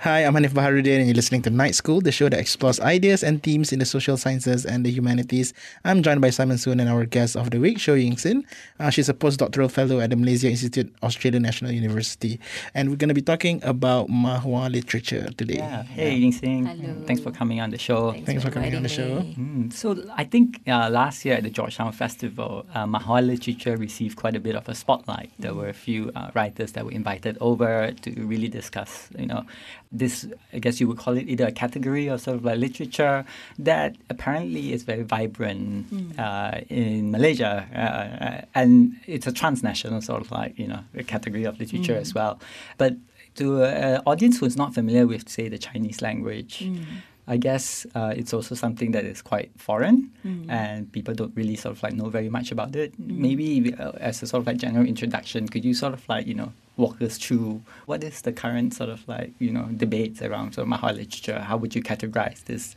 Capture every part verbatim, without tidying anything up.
Hi, I'm Hanif Baharudin and you're listening to Night School, the show that explores ideas and themes in the social sciences and the humanities. I'm joined by Simon Soon and our guest of the week, Show Ying Xin. Uh, she's a postdoctoral fellow at the Malaysia Institute, Australian National University. And we're going to be talking about Mahua literature today. Yeah. Hey, Ying Xin. Hello. Thanks for coming on the show. Thanks, Thanks for, for coming on the show. Mm. So I think uh, last year at the Georgetown Festival, uh, Mahua literature received quite a bit of a spotlight. There were a few uh, writers that were invited over to really discuss, you know, this, I guess you would call it either a category or sort of like literature that apparently is very vibrant mm. uh, in Malaysia. Uh, and it's a transnational sort of like, you know, a category of literature mm. as well. But to an audience who's not familiar with, say, the Chinese language, mm. I guess uh, it's also something that is quite foreign mm. and people don't really sort of like know very much about it. Mm. Maybe uh, as a sort of like general introduction, could you sort of like, you know, walk us through what is the current sort of like, you know, debates around sort of Mahua literature? How would you categorize this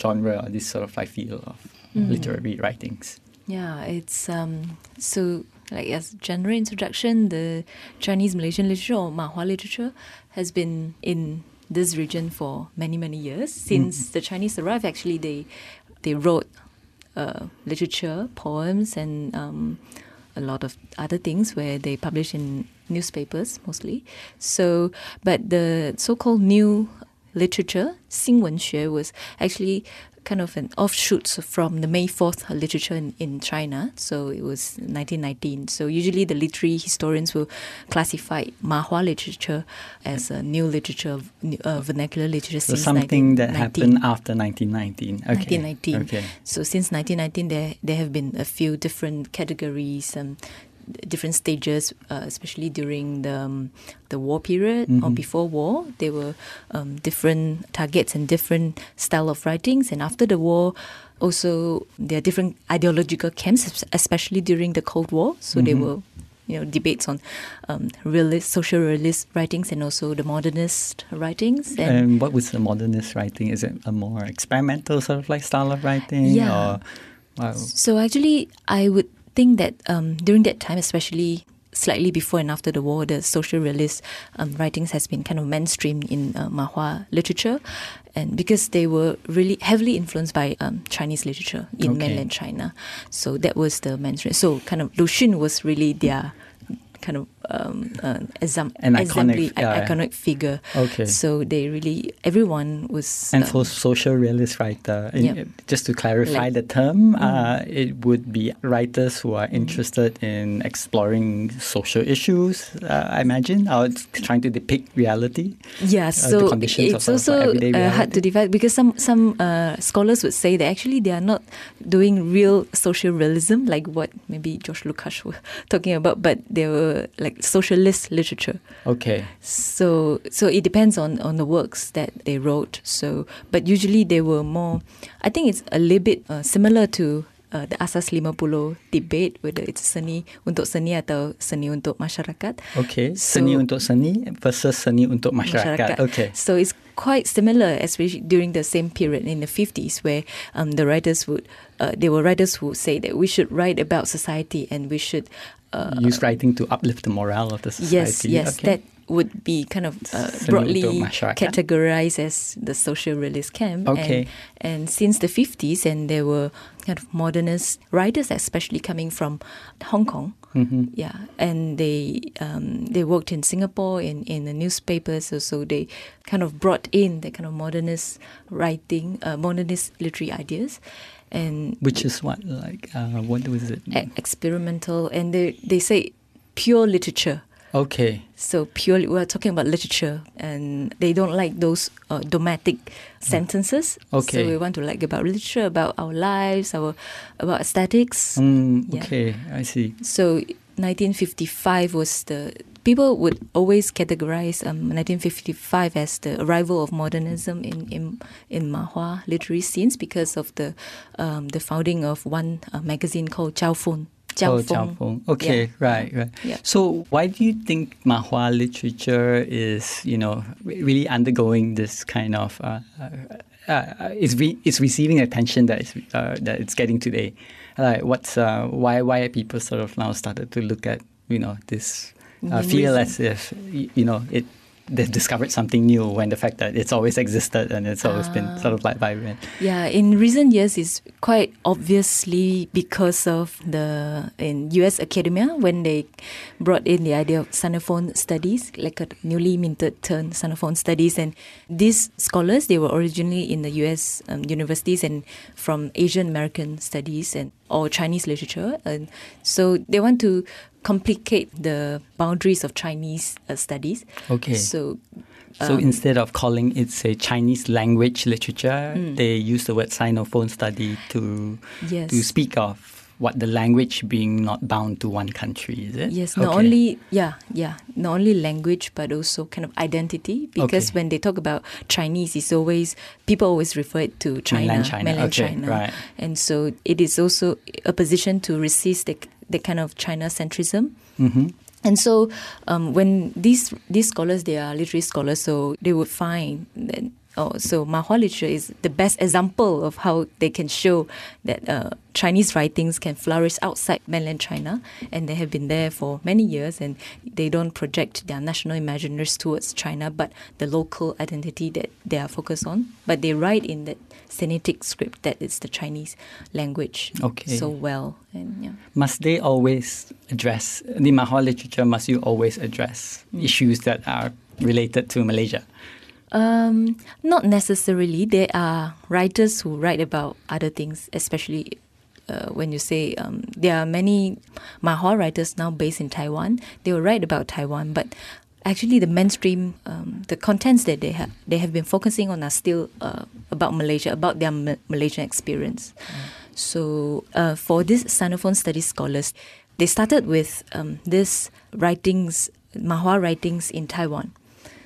genre or this sort of like field of mm. literary writings? Yeah, it's um, so like as general introduction, the Chinese Malaysian literature or Mahua literature has been in this region for many, many years. Since mm. the Chinese arrived, actually, they they wrote uh, literature, poems, and um, a lot of other things where they published in newspapers, mostly. So, but the so-called new literature, 新文学, was actually kind of an offshoot from the May Fourth literature in, in China. So it was nineteen nineteen. So usually the literary historians will classify Mahua literature as a new literature, uh, vernacular literature so since something that happened after nineteen nineteen. Okay. nineteen nineteen. Okay. So since nineteen nineteen, there there have been a few different categories and different stages, uh, especially during the um, the war period mm-hmm. or before war. There were um, different targets and different style of writings. And after the war, also there are different ideological camps, especially during the Cold War. So mm-hmm. there were, you know, debates on um, realist, social realist writings and also the modernist writings. And, and what was the modernist writing? Is it a more experimental sort of like style of writing? Yeah. Or, wow. So actually, I would think that um, during that time, especially slightly before and after the war, the social realist um, writings has been kind of mainstreamed in uh, Mahua literature, and because they were really heavily influenced by um, Chinese literature in okay. mainland China. So that was the mainstream. So kind of Lu Xun was really their kind of um, uh, exam- an iconic, uh, I- iconic figure. Okay. So they really, everyone was... And um, for social realist writer, yep. it, just to clarify like, the term, mm. uh, it would be writers who are interested mm. in exploring social issues, uh, I imagine, or trying to depict reality. Yeah, so uh, it's also uh, hard to divide because some, some uh, scholars would say that actually they are not doing real social realism like what maybe Josh Lukash was talking about, but they were like socialist literature. Okay. So so it depends on, on the works that they wrote. So but usually they were more, I think it's a little bit uh, similar to uh, the Asas Lima Puluh debate, whether it's seni untuk seni atau seni untuk masyarakat. Okay. So, seni untuk seni versus seni untuk masyarakat. masyarakat. Okay. So it's quite similar, especially during the same period in the fifties, where um, the writers would, uh, there were writers who say that we should write about society and we should Uh, use writing to uplift the morale of the society. Yes, yes, okay. That would be kind of uh, broadly categorized as the social realist camp. Okay. And, and since the fifties, and there were kind of modernist writers, especially coming from Hong Kong. Mm-hmm. Yeah, and they um, they worked in Singapore in, in the newspapers, so, so they kind of brought in the kind of modernist writing, uh, modernist literary ideas. And which is what, like, uh, what was it? E- experimental, and they, they say pure literature. Okay. So pure, we're talking about literature, and they don't like those uh, dogmatic sentences. Okay. So we want to like about literature, about our lives, our about aesthetics. Mm, okay, yeah. I see. So nineteen fifty-five was the... People would always categorize um, nineteen fifty-five as the arrival of modernism in, in in Mahua literary scenes because of the um, the founding of one uh, magazine called Chao Foon. Chao oh, Foon. Foon. Okay, yeah. right, right. Yeah. So why do you think Mahua literature is, you know, really undergoing this kind of, uh, uh, it's, re it's receiving attention that it's, uh, that it's getting today? Like what's, uh, why, why are people sort of now started to look at, you know, this, uh, feel as if, you know, it, they've discovered something new when the fact that it's always existed and it's always uh, been sort of like vibrant. Yeah, in recent years, it's quite obviously because of the in U S academia when they brought in the idea of Sinophone studies, like a newly minted term, Sinophone studies. And these scholars, they were originally in the U S um, universities and from Asian American studies and or Chinese literature. And so they want to complicate the boundaries of Chinese uh, studies. Okay. So, um, so instead of calling it, say, Chinese language literature, mm. they use the word Sinophone study to yes. to speak of what the language being not bound to one country, is it? Yes, not okay. only yeah, yeah, not only language but also kind of identity. Because okay. when they talk about Chinese, it's always people always refer it to China, mainland China, mainland okay, China. Right. And so it is also a position to resist the the kind of China centrism. Mm-hmm. And so um, when these these scholars, they are literary scholars, so they would find that, oh, so Mahua literature is the best example of how they can show that uh, Chinese writings can flourish outside mainland China, and they have been there for many years, and they don't project their national imaginaries towards China, but the local identity that they are focused on. But they write in that Sinitic script that it's the Chinese language okay. so well. And, yeah. Must they always address, the Mahua literature, must you always address mm. issues that are related to Malaysia? Um, not necessarily. There are writers who write about other things, especially uh, when you say um, there are many Mahua writers now based in Taiwan. They will write about Taiwan, but actually the mainstream, um, the contents that they have they have been focusing on are still uh, about Malaysia, about their Ma Malaysian experience. Mm. So uh, for these Sinophone studies scholars, they started with um, these writings, Mahua writings in Taiwan.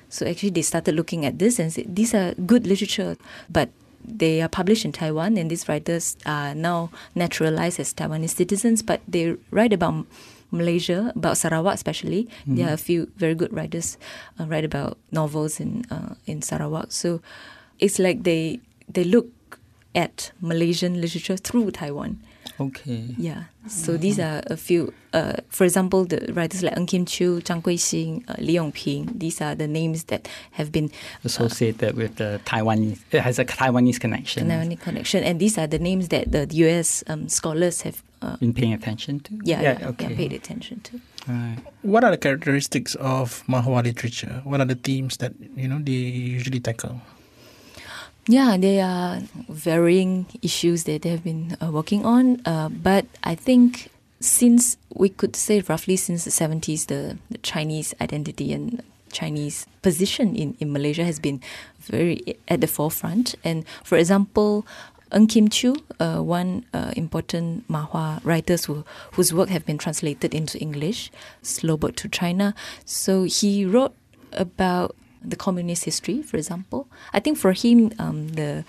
So actually they started looking at this and said, these are good literature, but they are published in Taiwan, and these writers are now naturalized as Taiwanese citizens, but they write about Malaysia, about Sarawak especially. Mm-hmm. There are a few very good writers uh, write about novels in uh, in Sarawak. So it's like they they look at Malaysian literature through Taiwan. Okay. Yeah. So mm-hmm. these are a few, uh, for example, the writers like Ng Kim Chew, Chang Kuei-hsing, uh, Li Yong Ping. These are the names that have been associated uh, with the Taiwanese. It has a Taiwanese connection. Taiwanese connection, and these are the names that the U S um, scholars have uh, been paying attention to. Yeah, yeah, yeah, okay. yeah paid attention to. Right. What are the characteristics of Mahua literature? What are the themes that you know they usually tackle? Yeah, there are varying issues that they have been uh, working on. Uh, but I think since we could say roughly since the seventies, the, the Chinese identity and Chinese position in, in Malaysia has been very at the forefront. And for example, Ng Kim Chew, uh, one uh, important Mahua writers who, whose work have been translated into English, Slowboat to China. So he wrote about the communist history, for example. I think for him, um, the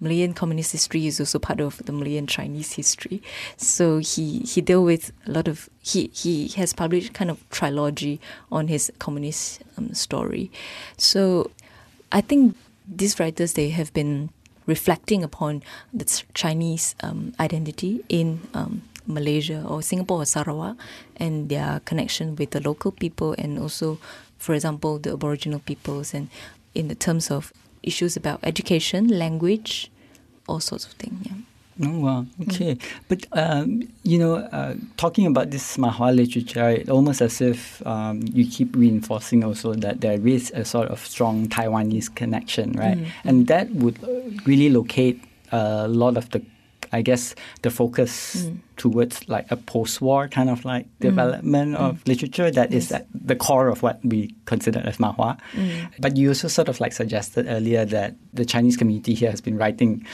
Malayan communist history is also part of the Malayan Chinese history. So he, he dealt with a lot of, he, he has published kind of trilogy on his communist um, story. So I think these writers, they have been reflecting upon the Chinese um, identity in um, Malaysia or Singapore or Sarawak, and their connection with the local people, and also, for example, the Aboriginal peoples, and in the terms of issues about education, language, all sorts of things. Yeah. Oh, wow. Okay. Mm. But, um, you know, uh, talking about this Mahua literature, it's almost as if um, you keep reinforcing also that there is a sort of strong Taiwanese connection, right? Mm. And that would really locate a lot of the, I guess, the focus mm. towards like a post-war kind of like development mm. of mm. literature that yes. is at the core of what we consider as Mahua. Mm. But you also sort of like suggested earlier that the Chinese community here has been writing mm.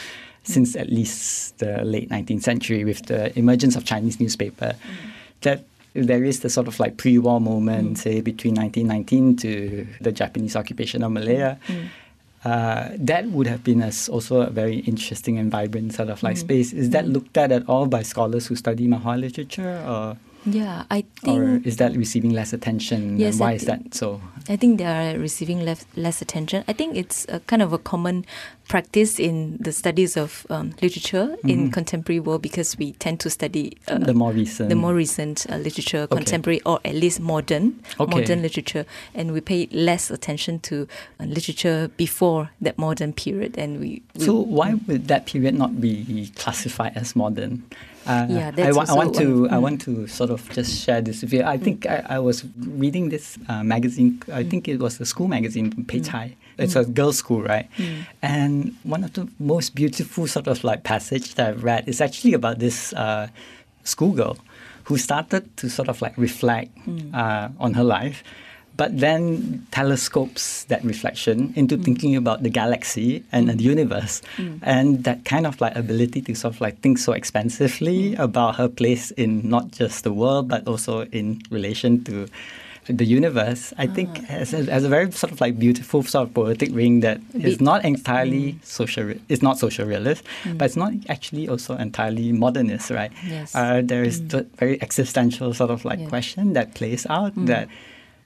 since at least the late nineteenth century with the emergence of Chinese newspaper, mm. that there is the sort of like pre-war moment, mm. say between nineteen nineteen to the Japanese occupation of Malaya. Mm. uh, that would have been a, also a very interesting and vibrant sort of like mm. space. Is that looked at at all by scholars who study Mahua literature, or yeah, I think, or is that receiving less attention? Yes, and why th- is that so? I think they are receiving less less attention. I think it's a kind of a common practice in the studies of um, literature mm-hmm. in contemporary world, because we tend to study uh, the more recent, the more recent uh, literature, okay. contemporary or at least modern, okay. modern literature, and we pay less attention to uh, literature before that modern period. And we, we so why would that period not be classified as modern? Uh, yeah, that's I, w- I want to. One. I want to sort of just share this with you. I think mm. I, I was reading this uh, magazine. I mm. think it was a school magazine, Pei Chai. Mm. It's a girls' school, right? Mm. And one of the most beautiful sort of like passage that I've read is actually about this uh, schoolgirl who started to sort of like reflect mm. uh, on her life, but then telescopes that reflection into mm. thinking about the galaxy and mm. the universe, mm. and that kind of like ability to sort of like think so expansively mm. about her place in not just the world but also in relation to the universe. I ah. think has, has a very sort of like beautiful sort of poetic ring that is not entirely mm. social. It's not social realist, mm. but it's not actually also entirely modernist, right? Yes. Uh, there is mm. very existential sort of like yeah. question that plays out mm. that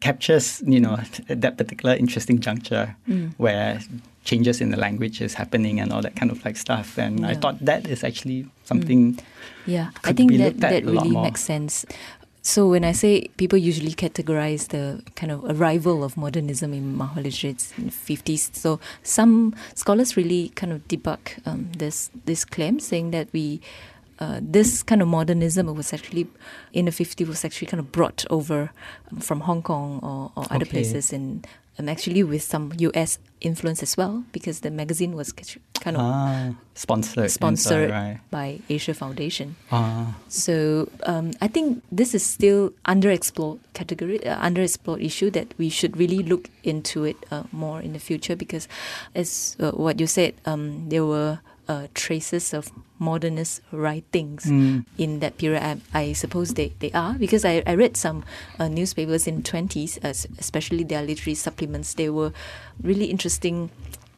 captures, you know, that particular interesting juncture mm. where changes in the language is happening and all that kind of like stuff. And yeah. I thought that is actually something. Mm. Yeah, I think that that really makes sense. So when I say people usually categorize the kind of arrival of modernism in Mahua literature in the fifties, so some scholars really kind of debunk um, this this claim, saying that we. Uh, this kind of modernism was actually in the fifties was actually kind of brought over from Hong Kong or, or other okay. places, and um, actually with some U S influence as well, because the magazine was kind of ah, sponsored sponsored right. by Asia Foundation. Ah. So um, I think this is still underexplored category, uh, underexplored issue that we should really look into it uh, more in the future, because as uh, what you said, um, there were. Uh, traces of modernist writings mm. in that period. I, I suppose they, they are, because I, I read some uh, newspapers in the twenties, uh, especially their literary supplements. They were really interesting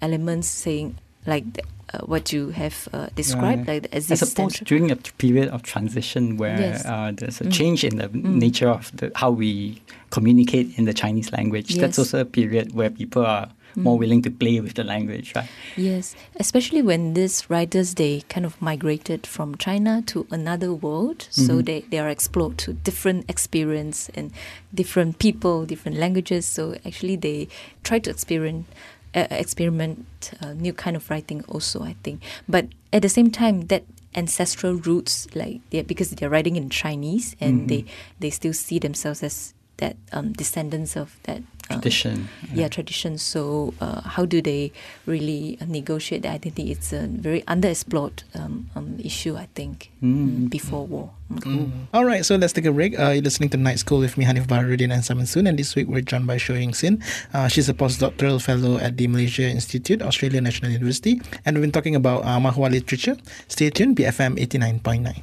elements saying, like the, uh, what you have uh, described. Right. Like the I suppose during a period of transition where yes. uh, there's a mm. change in the mm. nature of the, how we communicate in the Chinese language. Yes. That's also a period where people are more willing to play with the language, right? Yes, especially when these writers, they kind of migrated from China to another world, mm-hmm. so they, they are explored to different experience and different people, different languages, so actually they try to experience uh, experiment uh, new kind of writing also, I think. But at the same time, that ancestral roots, like they're, because they're writing in Chinese, and mm-hmm. they, they still see themselves as that um, descendants of that Um, tradition. Yeah, yeah, tradition. So uh, how do they really negotiate the identity? It's a very underexplored um, um, issue, I think, mm. before war. Mm-hmm. Mm. All right, so let's take a break. Uh, you're listening to Night School with me, Hanif Baharudin, and Simon Soon. And this week we're joined by Show Ying Xin. Uh, she's a postdoctoral fellow at the Malaysia Institute, Australian National University. And we've been talking about uh, Mahua literature. Stay tuned, B F M eighty-nine point nine.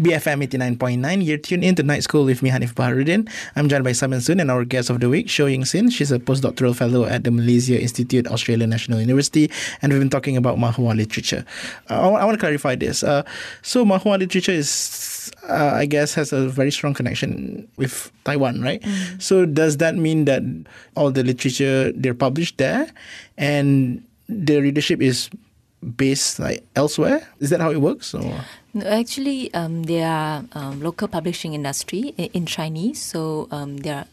B F M eighty-nine point nine, you're tuned in to Night School with me, Hanif Baharudin. I'm joined by Simon Soon and our guest of the week, Show Ying Xin. She's a postdoctoral fellow at the Malaysia Institute, Australian National University, and we've been talking about Mahua literature. Uh, I, I want to clarify this. Uh, so Mahua literature is, uh, I guess, has a very strong connection with Taiwan, right? Mm. So does that mean that all the literature, they're published there and the readership is based like elsewhere? Is that how it works? Or? No, actually, um, there are um, local publishing industry in, in Chinese, so um, there are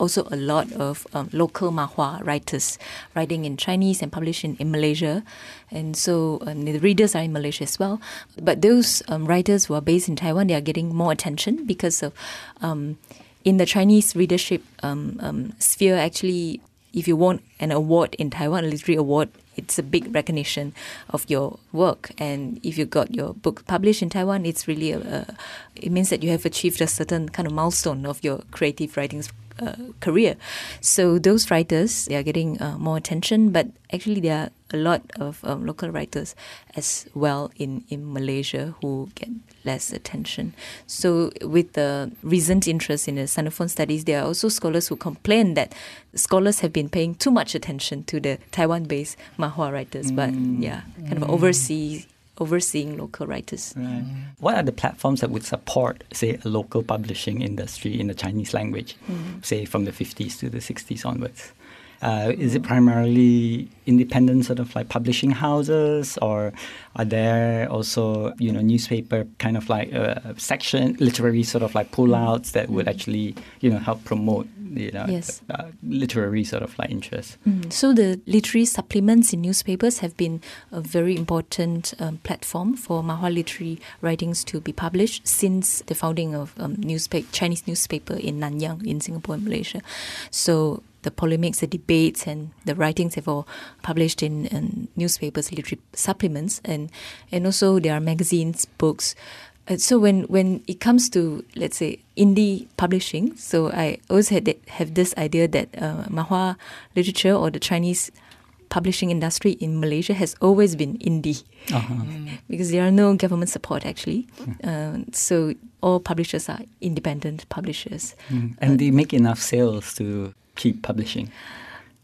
also a lot of um, local Mahua writers writing in Chinese and publishing in Malaysia. And so um, the readers are in Malaysia as well. But those um, writers who are based in Taiwan, they are getting more attention because of um, in the Chinese readership um, um, sphere, actually, if you want an award in Taiwan, a literary award, it's a big recognition of your work. And if you got your book published in Taiwan, it's really a, a, it means that you have achieved a certain kind of milestone of your creative writings uh, career. So those writers, they are getting uh, more attention, but actually there are a lot of um, local writers as well in, in Malaysia who get less attention. So with the recent interest in the Sinophone studies, there are also scholars who complain that scholars have been paying too much attention to the Taiwan-based Mahua writers, mm. but yeah, kind mm. of overseas overseeing local writers. Right. What are the platforms that would support, say, a local publishing industry in the Chinese language, mm. say, from the fifties to the sixties onwards? Uh, is it primarily independent sort of like publishing houses, or are there also, you know, newspaper kind of like uh, section, literary sort of like pullouts that would actually, you know, help promote, you know, yes. uh, literary sort of like interest? Mm. So the literary supplements in newspapers have been a very important um, platform for Mahua literary writings to be published since the founding of um, newspaper, Chinese newspaper in Nanyang in Singapore and Malaysia. So the polemics, the debates, and the writings have all published in, in newspapers, literary supplements, and, and also there are magazines, books. And so when, when it comes to, let's say, indie publishing, so I always had that, have this idea that uh, Mahua literature or the Chinese publishing industry in Malaysia has always been indie, uh-huh. because there are no government support actually. Yeah. Uh, so all publishers are independent publishers. Mm. And uh, they make enough sales to keep publishing?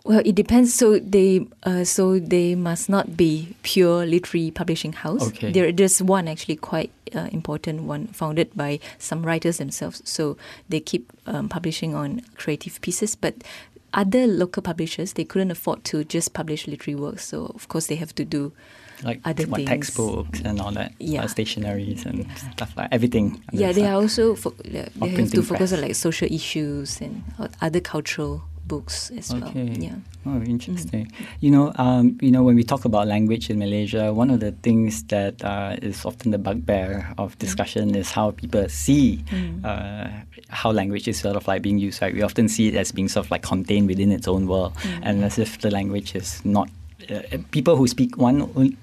Well, it depends. So they uh, so they must not be pure literary publishing house. Okay. There, there's one actually quite uh, important one founded by some writers themselves. So they keep um, publishing on creative pieces. But other local publishers, they couldn't afford to just publish literary works. So of course they have to do like other what, things. Textbooks and all that, yeah. uh, stationaries and yeah. stuff like everything. Yeah, they are also fo- they have to focus press. on like social issues and other cultural books as okay. well. Yeah. Oh, interesting. Mm. You know, um, you know, when we talk about language in Malaysia, one of the things that uh, is often the bugbear of discussion mm. is how people see mm. uh, how language is sort of like being used. Right? We often see it as being sort of like contained within its own world, mm. and as if the language is not. Uh, people who speak one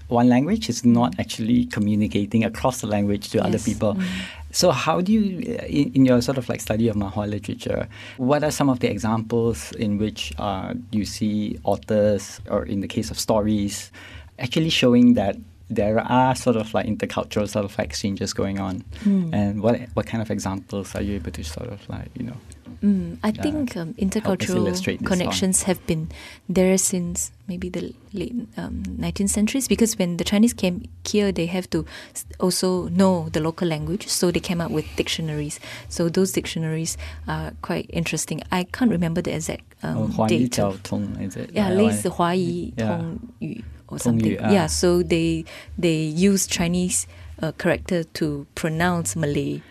one language is not actually communicating across the language to yes. other people. Mm. So how do you, in, in your sort of like study of Mahua literature, what are some of the examples in which uh, you see authors, or in the case of stories, actually showing that there are sort of like intercultural sort of exchanges going on? Mm. And what what kind of examples are you able to sort of like, you know, Mm, I yeah. think um, intercultural connections on. have been there since maybe the late um, nineteenth centuries, because when the Chinese came here, they have to also know the local language, so they came up with dictionaries. So those dictionaries are quite interesting. I can't remember the exact um, oh, Huáyí date. Jiāo Tōng, is it? Yeah, like Huáyí jiāo tōng or something. Tong yu, uh. Yeah, so they they use Chinese uh, character to pronounce Malay.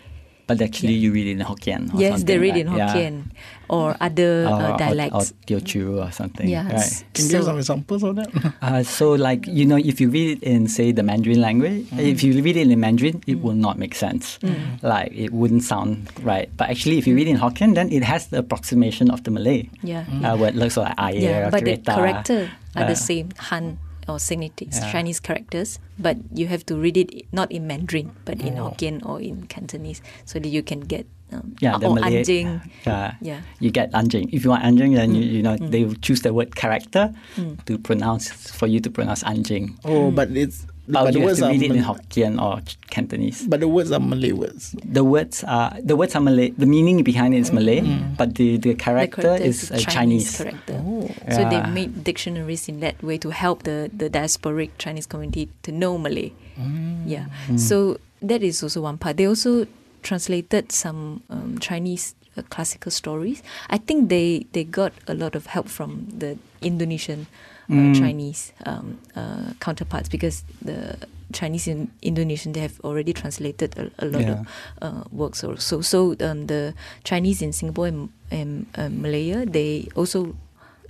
But actually, yeah. you read in Hokkien. Or yes, they read like, in Hokkien yeah. or other uh, uh, dialects. Or, or Teochew or something. Yes. Right. Can you so, give some examples of that? uh, so, like, you know, if you read it in, say, the Mandarin language, mm. if you read it in Mandarin, it mm. will not make sense. Mm. Like, it wouldn't sound right. But actually, if you read in Hokkien, then it has the approximation of the Malay. Yeah. Mm. Uh, where it looks like ayer yeah, or but Kreta, the character uh, are the same, Han. Or signities, yeah. Chinese characters, but you have to read it not in Mandarin, but in oh. Hokkien or in Cantonese, so that you can get um, yeah, the or Malay, anjing. Yeah, yeah, you get anjing. If you want anjing, then mm. you, you know mm. they will choose the word character mm. to pronounce for you to pronounce anjing. Oh, mm. but it's but, but you the words have to read it Mal- in Hokkien or Cantonese. But the words are Malay words. The words are the words are Malay. The meaning behind it is Malay, mm. but the, the character, the character is, is Chinese. Chinese character. Oh. Yeah. So they made dictionaries in that way to help the, the diasporic Chinese community to know Malay. Mm. Yeah. Mm. So that is also one part. They also translated some um, Chinese uh, classical stories. I think they, they got a lot of help from the Indonesian uh, mm. Chinese um, uh, counterparts, because the Chinese and Indonesian, they have already translated a, a lot yeah. of uh, works. Or so so um, the Chinese in Singapore and, and uh, Malaya, they also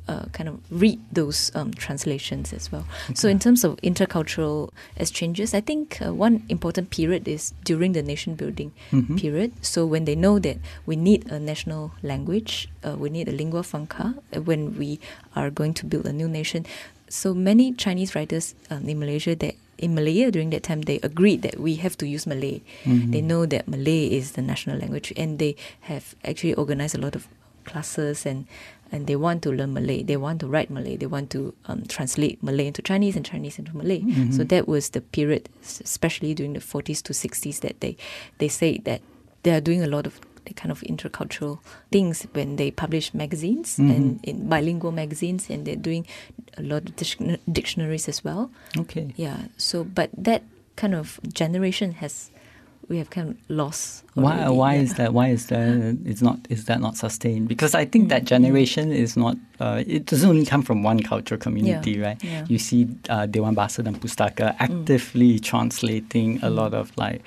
uh, kind of read those um, translations as well. Okay. So in terms of intercultural exchanges, I think uh, one important period is during the nation building mm-hmm. period. So when they know that we need a national language, uh, we need a lingua franca when we are going to build a new nation. So many Chinese writers um, in Malaysia, they in Malaya during that time, they agreed that we have to use Malay. Mm-hmm. They know that Malay is the national language, and they have actually organized a lot of classes, and and they want to learn Malay, they want to write Malay, they want to um, translate Malay into Chinese and Chinese into Malay. Mm-hmm. So that was the period, especially during the forties to sixties, that they, they say that they are doing a lot of the kind of intercultural things when they publish magazines, mm-hmm. and in bilingual magazines, and they're doing a lot of diction- dictionaries as well. Okay. Yeah. So, but that kind of generation has... we have kind of lost. Why? Why yeah. is that? Why is that? It's not. Is that not sustained? Because I think that generation is not. Uh, it doesn't only come from one cultural community, yeah. right? Yeah. You see, uh, Dewan Bahasa dan Pustaka actively mm. translating a lot of like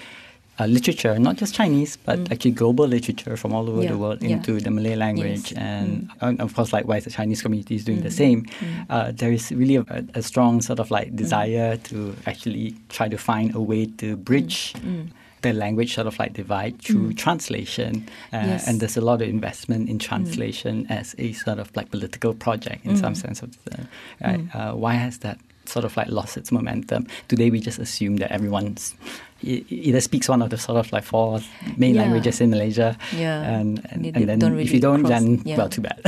uh, literature, not just Chinese, but mm. actually global literature from all over yeah. the world into yeah. the Malay language, yes. and, mm. and of course, likewise, the Chinese community is doing mm. the same. Mm. Uh, there is really a, a strong sort of like desire mm. to actually try to find a way to bridge. Mm. Mm. the language sort of like divide through mm. translation, uh, yes. and there's a lot of investment in translation mm. as a sort of like political project in mm. some sense of the, right? mm. uh, why has that sort of like lost its momentum? Today we just assume that everyone's e- either speaks one of the sort of like four main yeah. languages in Malaysia, yeah. and, and, and then really if you don't cross, then yeah. well, too bad.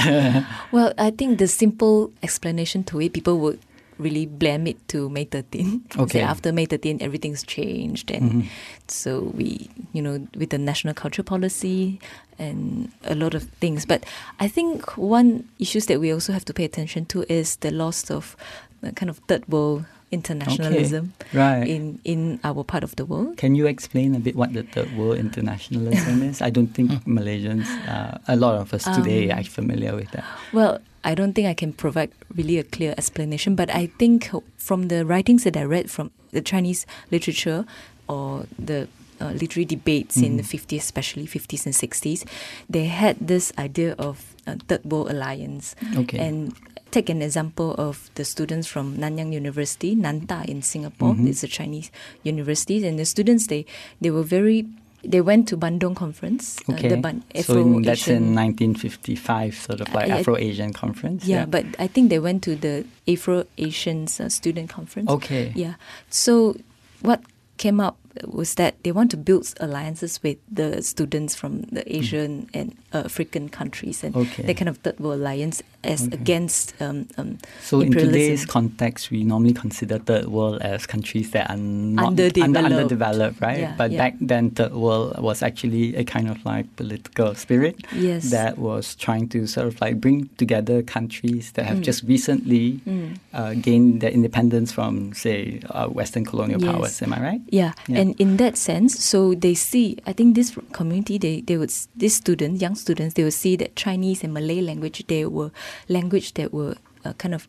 Well, I think the simple explanation to it, people would really blame it to May thirteenth. Okay. So after May thirteenth, everything's changed, and mm-hmm. so we, you know, with the national culture policy and a lot of things. But I think one issues that we also have to pay attention to is the loss of uh, kind of third world internationalism, okay. right. in, in our part of the world. Can you explain a bit what the third world internationalism is? I don't think Malaysians, uh, a lot of us um, today are familiar with that. Well, I don't think I can provide really a clear explanation, but I think from the writings that I read from the Chinese literature or the uh, literary debates mm. in the fifties, especially fifties and sixties, they had this idea of uh, Third World Alliance. Okay. And take an example of the students from Nanyang University, Nanta in Singapore. Mm-hmm. It's a Chinese university, and the students, they, they were very... They went to Bandung conference. Okay. Uh, the Ban- so in, that's in nineteen fifty-five, sort of like I, I, Afro-Asian conference. Yeah, yeah, but I think they went to the Afro-Asian uh, student conference. Okay. Yeah. So what came up was that they want to build alliances with the students from the Asian mm. and uh, African countries, and okay. that kind of third world alliance as okay. against um, um, so imperialism. In today's context, we normally consider third world as countries that are not underdeveloped, under, underdeveloped right? Yeah, but yeah. back then, third world was actually a kind of like political spirit yes. that was trying to sort of like bring together countries that have mm. just recently mm. uh, gained their independence from, say, uh, Western colonial yes. powers. Am I right? Yeah. yeah. And in that sense, so they see, I think this community, they, they would, these students, young students, they would see that Chinese and Malay language, they were language that were uh, kind of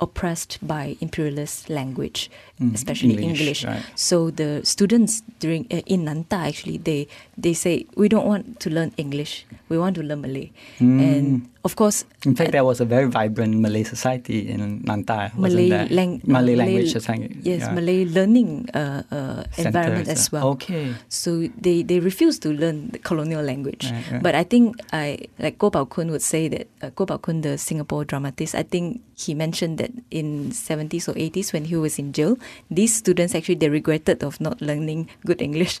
oppressed by imperialist language, mm, especially English. English. Right. So the students during uh, in Nanta, actually, they, they say, we don't want to learn English, we want to learn Malay. Mm. And of course... In fact, uh, there was a very vibrant Malay society in Nanta, wasn't there? Lang- Malay language society. Yes, yeah. Malay learning uh, uh, environment Centers, as well. Uh, okay. So they, they refused to learn the colonial language. Right, right. But I think, I like Kuo Pao Kun would say that, uh, Kuo Pao Kun, the Singapore dramatist, I think he mentioned that in seventies or eighties, when he was in jail, these students actually, they regretted of not learning good English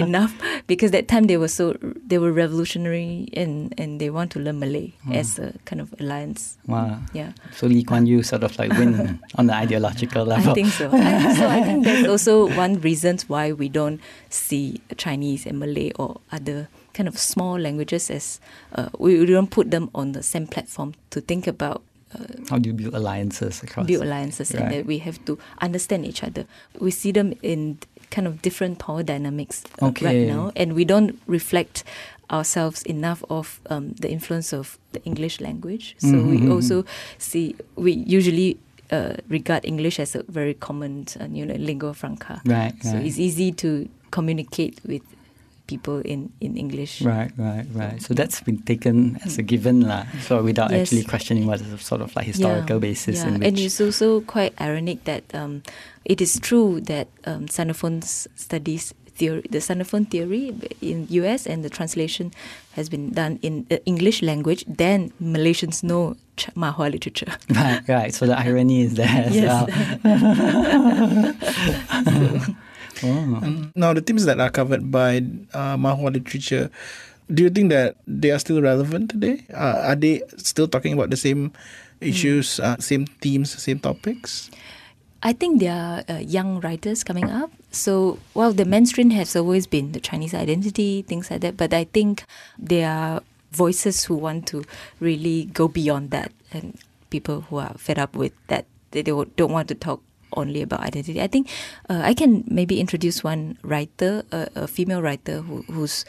enough, because that time they were so, they were revolutionary, and, and they want to learn Malay wow. as a kind of alliance. Wow. Yeah. So Lee Kuan Yew sort of like win on the ideological level. I think so. I, so I think that's also one reason why we don't see Chinese and Malay or other kind of small languages as, uh, we don't put them on the same platform to think about Uh, how do you build alliances across? Build alliances, right. And that we have to understand each other. We see them in kind of different power dynamics uh, okay. right now, and we don't reflect ourselves enough of um, the influence of the English language. So mm-hmm. we also see, we usually uh, regard English as a very common, uh, you know, lingua franca. Right. So right. it's easy to communicate with people in, in English. Right, right, right. So that's been taken as a given, lah. So without yes. actually questioning what is a sort of like historical yeah, basis yeah. in which... And it's also quite ironic that um, it is true that um, Sinophone studies theory, the Sinophone theory in U S and the translation has been done in uh, English language, then Malaysians know Ch- Mahua literature. Right, right. So the irony is there as yes. well. So. Oh. Um, now, the themes that are covered by uh, Mahua literature Do you think that they are still relevant today? Uh, are they still talking about the same issues, mm. uh, same themes, same topics? I think there are uh, young writers coming up. So, well, the mainstream has always been the Chinese identity, things like that. But I think there are voices who want to really go beyond that, and people who are fed up with that. They don't want to talk only about identity. I think uh, I can maybe introduce one writer, uh, a female writer who, whose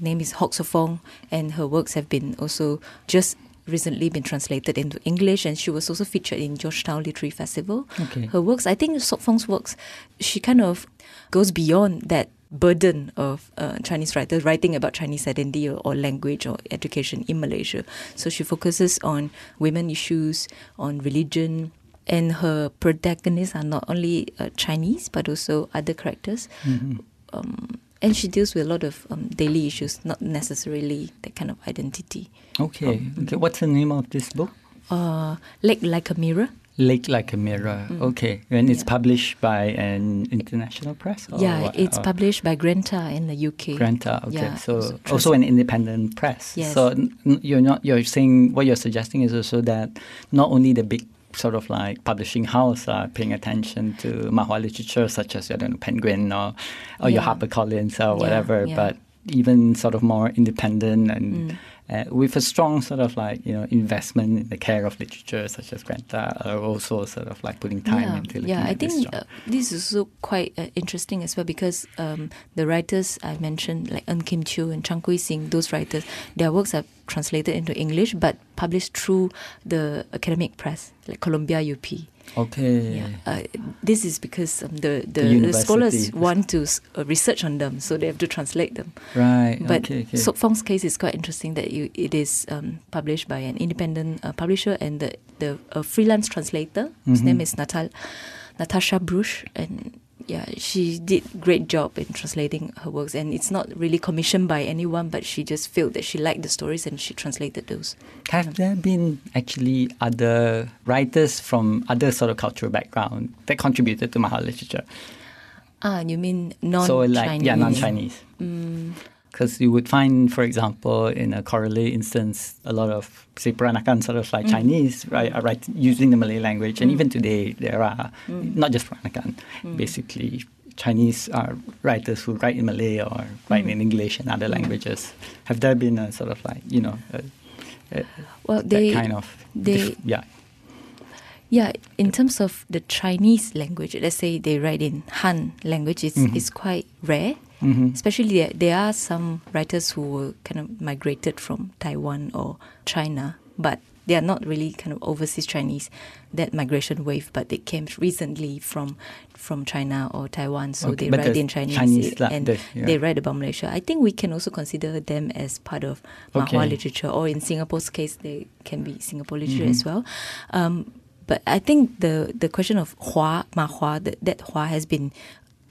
name is Ho Sok Fong, and her works have been also just recently been translated into English, and she was also featured in Georgetown Literary Festival. Okay. Her works, I think Sok Fong's works, she kind of goes beyond that burden of uh, Chinese writers writing about Chinese identity or, or language or education in Malaysia. So she focuses on women issues, on religion, and her protagonists are not only uh, Chinese but also other characters. Mm-hmm. Um, and she deals with a lot of um, daily issues, not necessarily that kind of identity. Okay. Um, okay. What's the name of this book? Uh, Lake Like a Mirror. Lake Like a Mirror. Mm. Okay. And it's yeah. published by an international press? Or yeah, what? It's or published by Granta in the U K. Granta, okay. Yeah, so also, also an independent press. Yes. So n- you're not you're saying what you're suggesting is also that not only the big sort of like publishing house are uh, paying attention to Mahua literature, such as, I don't know, Penguin or, or yeah. your HarperCollins or whatever, yeah, yeah. but even sort of more independent and mm. uh, with a strong sort of like, you know, investment in the care of literature, such as Granta, are also sort of like putting time yeah. into looking yeah, at I this think uh, this is also quite uh, interesting as well, because um, the writers I mentioned, like Ng Kim Chew and Chang Kuei-hsing, those writers, their works are translated into English but published through the academic press, like Columbia U P. Okay. Yeah. Uh, this is because um, the, the, the scholars want to uh, research on them, so they have to translate them. Right. But okay, okay. Sok Fong's case is quite interesting that you, it is um, published by an independent uh, publisher and the, the a freelance translator. Mm-hmm. His name is Natal, Natasha Bruch, and yeah, she did great job in translating her works, and it's not really commissioned by anyone, but she just felt that she liked the stories and she translated those. Have there been actually other writers from other sort of cultural background that contributed to Mahua literature? Ah, you mean non-Chinese? So like, yeah, non-Chinese. Mm. Because you would find, for example, in a Corelli instance, a lot of, say, Peranakan sort of like mm. Chinese, right, are right, using the Malay language. And mm. even today, there are, mm. not just Peranakan, mm. basically Chinese are writers who write in Malay or write mm. in English and other languages. Have there been a sort of like, you know, a, a, well, that they, kind of, they, diff- yeah. Yeah, in terms of the Chinese language, let's say they write in Han language, it's, mm-hmm. it's quite rare. Mm-hmm. Especially there, there are some writers who were kind of migrated from Taiwan or China, but they are not really kind of overseas Chinese, that migration wave, but they came recently from from China or Taiwan, so okay, they write in Chinese, Chinese and the, yeah. they write about Malaysia. I think we can also consider them as part of Mahua okay. literature, or in Singapore's case, they can be Singapore literature mm-hmm. as well. Um, but I think the, the question of Hua, Mahua, that, that Hua has been...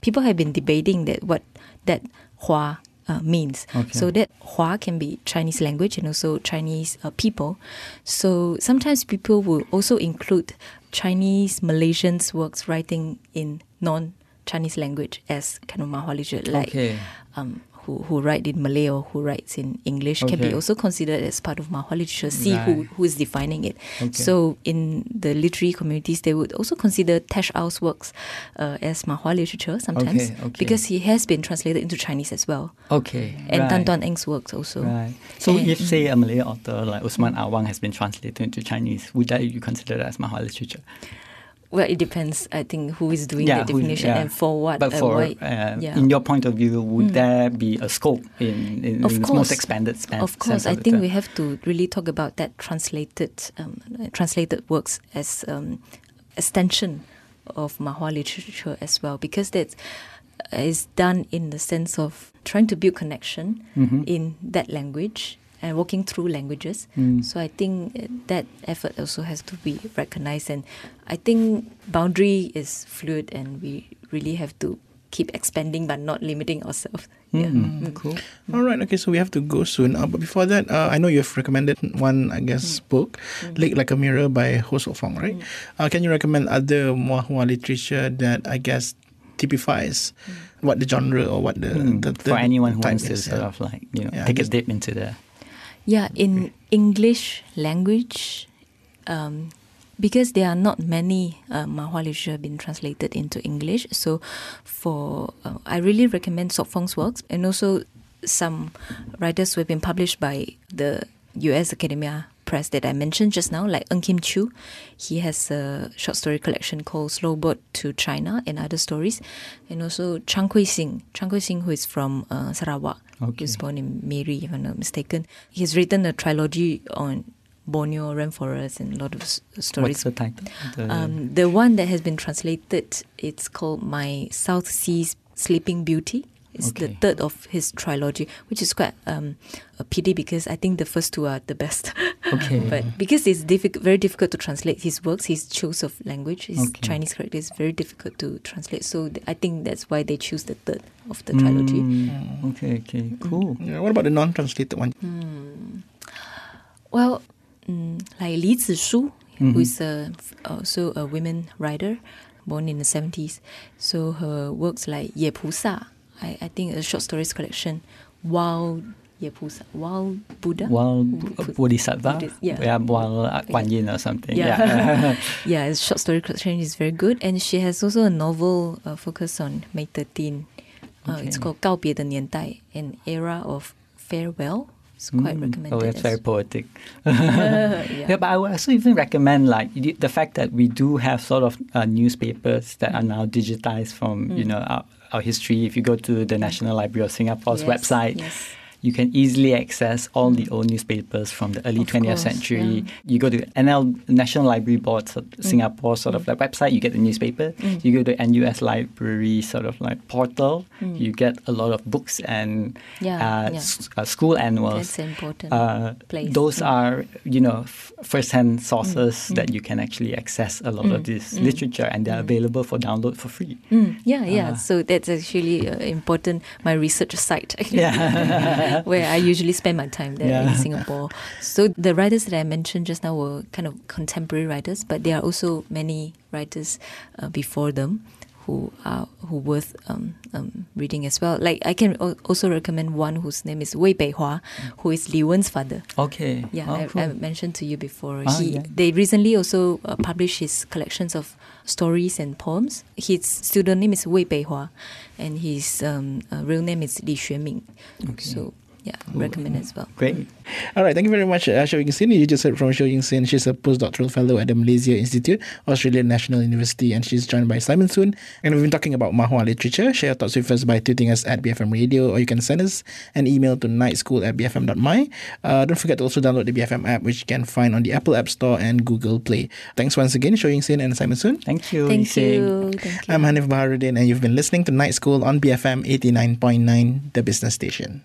People have been debating that what that Hua uh, means. Okay. So that Hua can be Chinese language and also Chinese uh, people. So sometimes people will also include Chinese Malaysians' works writing in non-Chinese language as kind of Mahua literature, like okay. um, who who write in Malay or who writes in English okay. can be also considered as part of Mahua literature. See right. who who is defining it. Okay. So in the literary communities, they would also consider Tesh Ao's works uh, as Mahua literature sometimes, okay, okay. because he has been translated into Chinese as well. Okay, and right. Tan Tuan Eng's works also. Right. So and, if say a Malay author like Osman Awang has been translated into Chinese, would that you consider that as Mahua literature? Well, it depends, I think, who is doing yeah, the definition who, yeah. and for what. But for, uh, uh, yeah. in your point of view, would mm. there be a scope in, in, in the most expanded span? Of course, I think we have to really talk about that translated um, translated works as um, extension of Mahua literature as well, because that is done in the sense of trying to build connection mm-hmm. in that language and working through languages. Mm. So I think that effort also has to be recognized. And I think boundary is fluid and we really have to keep expanding but not limiting ourselves. Mm. Yeah. Mm. Cool. Mm. All right. Okay, so we have to go soon. Uh, but before that, uh, I know you've recommended one, I guess, mm. book, mm. Lake Like a Mirror by Ho Sok Fong, right? Mm. Uh, can you recommend other Mahua literature that, I guess, typifies mm. what the genre or what the, mm, the, the for anyone who wants is, to sort yeah. of like you know yeah, take a dip into the yeah in English language, um, because there are not many uh, Mahua literature being translated into English. So, for uh, I really recommend Sok Fong's works, and also some writers who have been published by the U S Academia Press that I mentioned just now, like Ng Kim Chew. He has a short story collection called Slowboat to China and Other Stories. And also Chang Kuei-hsing, Chang Kuei-hsing who is from uh, Sarawak. Okay. He was born in Miri, if I'm not mistaken. He has written a trilogy on Borneo rainforest and a lot of s- stories. What's the title? The, um, the one that has been translated, it's called My South Sea's Sleeping Beauty. It's okay. the third of his trilogy, which is quite um, a pity because I think the first two are the best. Okay. But because it's diffi- very difficult to translate his works, his choice of language, his okay. Chinese character is very difficult to translate. So th- I think that's why they choose the third of the mm, trilogy. Okay, okay, cool. Mm. Yeah, what about the non-translated one? Mm. Well, mm, like Li Zishu, mm-hmm. who is a, also a women writer, born in the seventies. So her works like Ye Pu Sa, I, I think a short stories collection, Wild Yepusa, Wild Buddha, Wild B- B- Bodhisattva, Buddhist, yeah, yeah, Wild Guan Yin or something. Yeah, yeah. yeah. His short story collection is very good, and she has also a novel uh, focused on May thirteenth. Uh, okay. It's called 告别的年代, an era of farewell. It's quite mm. recommended. Oh, that's very poetic. uh, yeah. yeah, but I would also even recommend like the fact that we do have sort of uh, newspapers that mm. are now digitized from mm. you know our, our history. If you go to the National Library of Singapore's yes, website, yes. you can easily access all the old newspapers from the early of twentieth course, century. Yeah. You go to N L National Library Board so mm. Singapore sort of like website, you get the newspaper. Mm. You go to N U S Library sort of like portal, mm. you get a lot of books and yeah, uh, yeah. S- uh, school annuals. That's an important uh, place. Those mm. are, you know, f- first-hand sources mm. that mm. you can actually access a lot mm. of this mm. literature, and they're mm. available for download for free. Mm. Yeah, yeah. Uh, so that's actually uh, important. My research site. yeah. where I usually spend my time there yeah. in Singapore. So the writers that I mentioned just now were kind of contemporary writers, but there are also many writers uh, before them who are who worth um, um, reading as well. Like I can o- also recommend one whose name is Wei Beihua, who is Li Wen's father. Okay. Yeah, oh, I, cool. I mentioned to you before. Ah, he yeah. They recently also uh, published his collections of stories and poems. His pseudonym is Wei Beihua, and his um, uh, real name is Li Xueming. Okay. So yeah, cool. recommend as well. Great. All right, thank you very much, uh, Show Ying Xin. You just heard from Show Ying Xin. She's a postdoctoral fellow at the Malaysia Institute, Australian National University, and she's joined by Simon Soon. And we've been talking about Mahua literature. Share your thoughts with us by tweeting us at B F M Radio, or you can send us an email to nightschool at b f m dot m y. Uh, don't forget to also download the B F M app, which you can find on the Apple App Store and Google Play. Thanks once again, Show Ying Xin and Simon Soon. Thank you. Thank you. Thank you. I'm Hanif Baharudin, and you've been listening to Night School on B F M eighty-nine point nine, the business station.